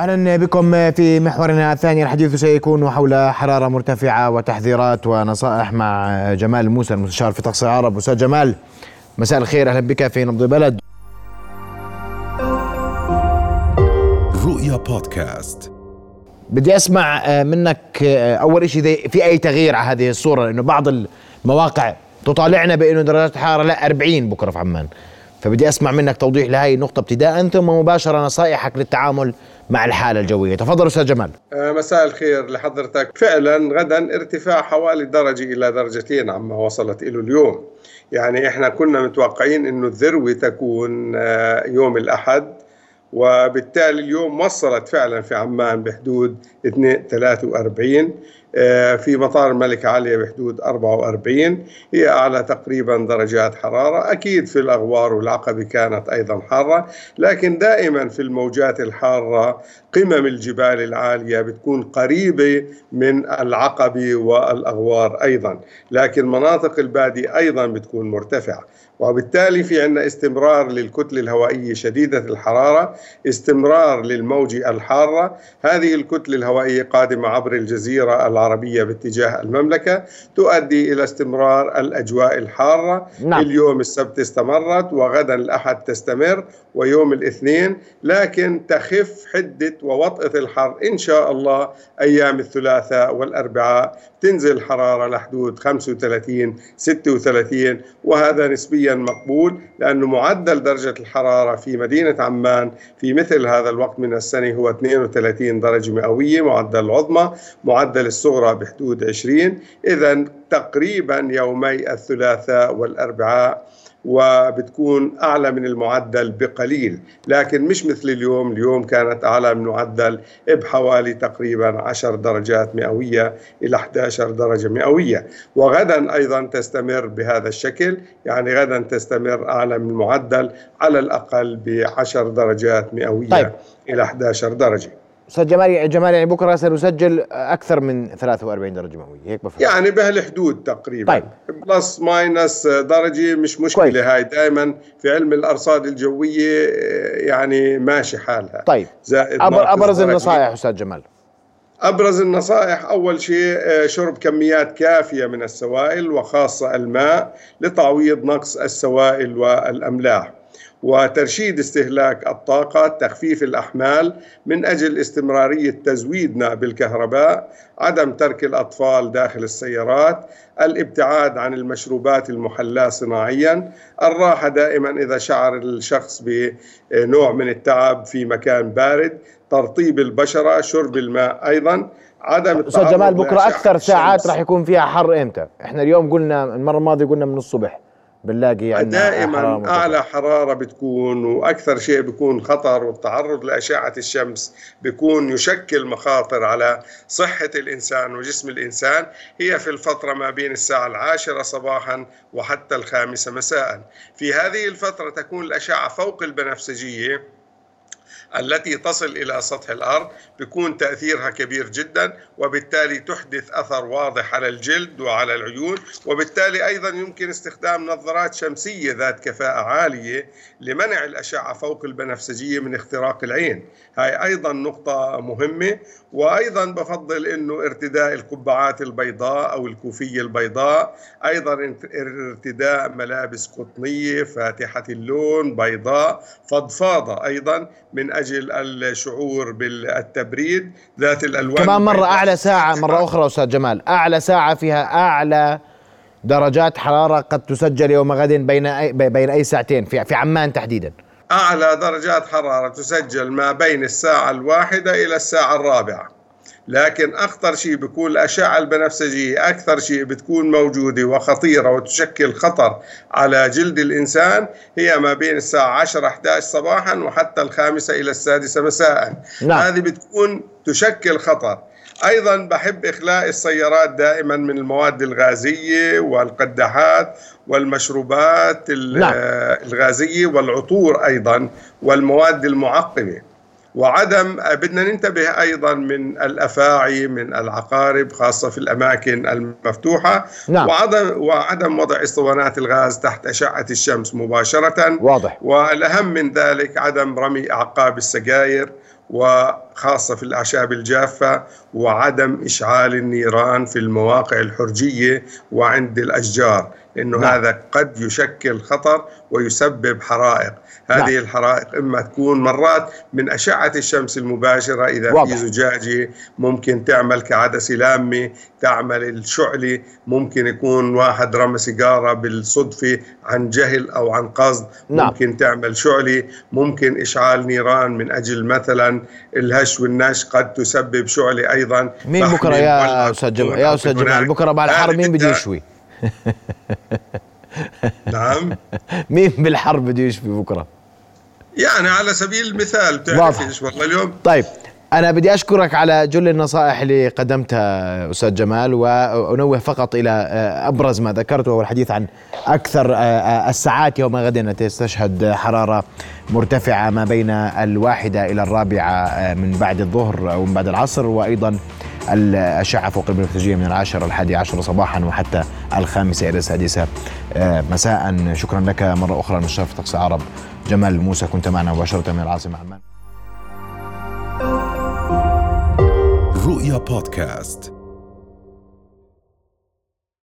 أهلا بكم في محورنا الثاني. الحديث سيكون حول حرارة مرتفعة وتحذيرات ونصائح مع جمال الموسى المستشار في طقس العرب. أستاذ جمال مساء الخير، أهلا بك في نبض بلد رؤيا بودكاست. بدي أسمع منك أول شيء في أي تغيير على هذه الصورة، لأنه بعض المواقع تطالعنا بأنه درجات الحرارة لا 40 بكرة في عمان، فبدي أسمع منك توضيح لهذه النقطة ابتداء ثم مباشرة نصائحك للتعامل مع الحالة الجوية. تفضل أستاذ جمال. مساء الخير لحضرتك. فعلا غدا ارتفاع حوالي درجة إلى درجتين عما وصلت إليه اليوم. يعني إحنا كنا متوقعين أنه الذروة تكون يوم الأحد، وبالتالي اليوم وصلت فعلا في عمان بحدود 43، في مطار الملكة عالية بحدود 44، هي أعلى تقريبا درجات حرارة. أكيد في الأغوار والعقبة كانت أيضا حارة، لكن دائما في الموجات الحارة قمم الجبال العالية بتكون قريبة من العقبة والأغوار أيضا، لكن مناطق البادية أيضا بتكون مرتفعة، وبالتالي في عندنا استمرار للكتلة الهوائية شديدة الحرارة، استمرار للموجة الحارة. هذه الكتلة الهوائية قادمة عبر الجزيرة العربية باتجاه المملكة، تؤدي إلى استمرار الأجواء الحارة. نعم. اليوم السبت استمرت، وغدا الأحد تستمر، ويوم الاثنين، لكن تخف حدة ووطأة الحر إن شاء الله. أيام الثلاثاء والأربعاء تنزل الحرارة لحدود 35-36، وهذا نسبيا مقبول، لأنه معدل درجة الحرارة في مدينة عمان في مثل هذا الوقت من السنة هو 32 درجة مئوية معدل العظمى، معدل الصغرى بحدود 20. إذن تقريبا يومي الثلاثاء والأربعاء وبتكون أعلى من المعدل بقليل، لكن مش مثل اليوم. اليوم كانت أعلى من المعدل بحوالي تقريبا 10 درجات مئوية إلى 11 درجة مئوية. وغدا أيضا تستمر بهذا الشكل، يعني غدا تستمر أعلى من المعدل على الأقل ب10 درجات مئوية. طيب. إلى 11 درجة. أستاذ جمال يعني بكرة سنسجل أكثر من 43 درجة مئوية هيك بفهم، يعني بهالحدود تقريبا. طيب. بلس ماينس درجة مش مشكلة. طيب. هاي دائما في علم الأرصاد الجوية يعني ماشي حالها. طيب أبرز النصائح أستاذ جمال. أبرز النصائح أول شيء شرب كميات كافية من السوائل وخاصة الماء لتعويض نقص السوائل والأملاح، وترشيد استهلاك الطاقة، تخفيف الأحمال من أجل استمرارية تزويدنا بالكهرباء، عدم ترك الأطفال داخل السيارات، الابتعاد عن المشروبات المحلاة صناعيا، الراحة دائما إذا شعر الشخص بنوع من التعب في مكان بارد، ترطيب البشرة، شرب الماء أيضا، عدم التعرض. أستاذ جمال بكرة أكثر ساعات راح يكون فيها حر إمتى؟ إحنا اليوم قلنا المرة الماضية قلنا من الصبح بنلاقي يعني دائما حرارة أعلى حرارة بتكون، وأكثر شيء بيكون خطر، والتعرض لأشعة الشمس بيكون يشكل مخاطر على صحة الإنسان وجسم الإنسان. هي في الفترة ما بين الساعة 10 صباحا وحتى 5 مساء. في هذه الفترة تكون الأشعة فوق البنفسجية التي تصل إلى سطح الأرض، بيكون تأثيرها كبير جدا، وبالتالي تحدث أثر واضح على الجلد وعلى العيون، وبالتالي أيضا يمكن استخدام نظارات شمسية ذات كفاءة عالية لمنع الأشعة فوق البنفسجية من اختراق العين. هاي أيضا نقطة مهمة. وأيضا بفضل أنه ارتداء القبعات البيضاء أو الكوفية البيضاء، أيضا ارتداء ملابس قطنية فاتحة اللون بيضاء فضفاضة أيضا من أجل الشعور بالتبريد. ذات الألوان كمان مرة البيضاء. أعلى ساعة مرة أخرى أستاذ جمال، أعلى ساعة فيها أعلى درجات حرارة قد تسجل يوم غد بين أي ساعتين في عمان تحديدا. أعلى درجات حرارة تسجل ما بين الساعة 1 إلى الساعة 4، لكن أخطر شيء بيكون الأشعة البنفسجية، أكثر شيء بتكون موجودة وخطيرة وتشكل خطر على جلد الإنسان، هي ما بين الساعة 10-11 صباحا وحتى 5 إلى 6 مساء. نعم. هذه بتكون تشكل خطر. أيضا بحب إخلاء السيارات دائما من المواد الغازية والقداحات والمشروبات. نعم. الغازية والعطور أيضا والمواد المعقمة، وعدم بدنا ننتبه أيضا من الأفاعي من العقارب خاصة في الأماكن المفتوحة. نعم. وعدم وضع اسطوانات الغاز تحت أشعة الشمس مباشرة. واضح. والأهم من ذلك عدم رمي أعقاب السجاير و خاصة في الأعشاب الجافة، وعدم إشعال النيران في المواقع الحرجية وعند الأشجار، لأنه هذا قد يشكل خطر ويسبب حرائق. هذه الحرائق إما تكون مرات من أشعة الشمس المباشرة إذا في زجاجة، ممكن تعمل كعدسة لامة، تعمل الشعلة، ممكن يكون واحد رمى سيجارة بالصدفة عن جهل أو عن قصد، ممكن تعمل شعلة، ممكن إشعال نيران من أجل مثلا الهش والناش قد تسبب شعلة أيضا. مين بكرة يا أستاذ جمال؟ يا أستاذ جمال بكرة مع الحر مين بده يشوي؟ نعم مين بالحرب بده يشفي بكره؟ يعني على سبيل المثال بتعرف ايش والله اليوم. طيب انا بدي اشكرك على جل النصائح اللي قدمتها استاذ جمال، وانوه فقط الى ابرز ما ذكرته، هو الحديث عن اكثر الساعات يوم غد تستشهد حراره مرتفعه ما بين 1 إلى 4 من بعد الظهر او من بعد العصر، وايضا الأشعة فوق البنفسجية من 10 إلى 11 صباحا وحتى 5 إلى 6 مساء. شكرا لك مرة أخرى مشرف طقس العرب جمال الموسى، كنت معنا مباشرة من العاصمة عمان. رؤيا بودكاست.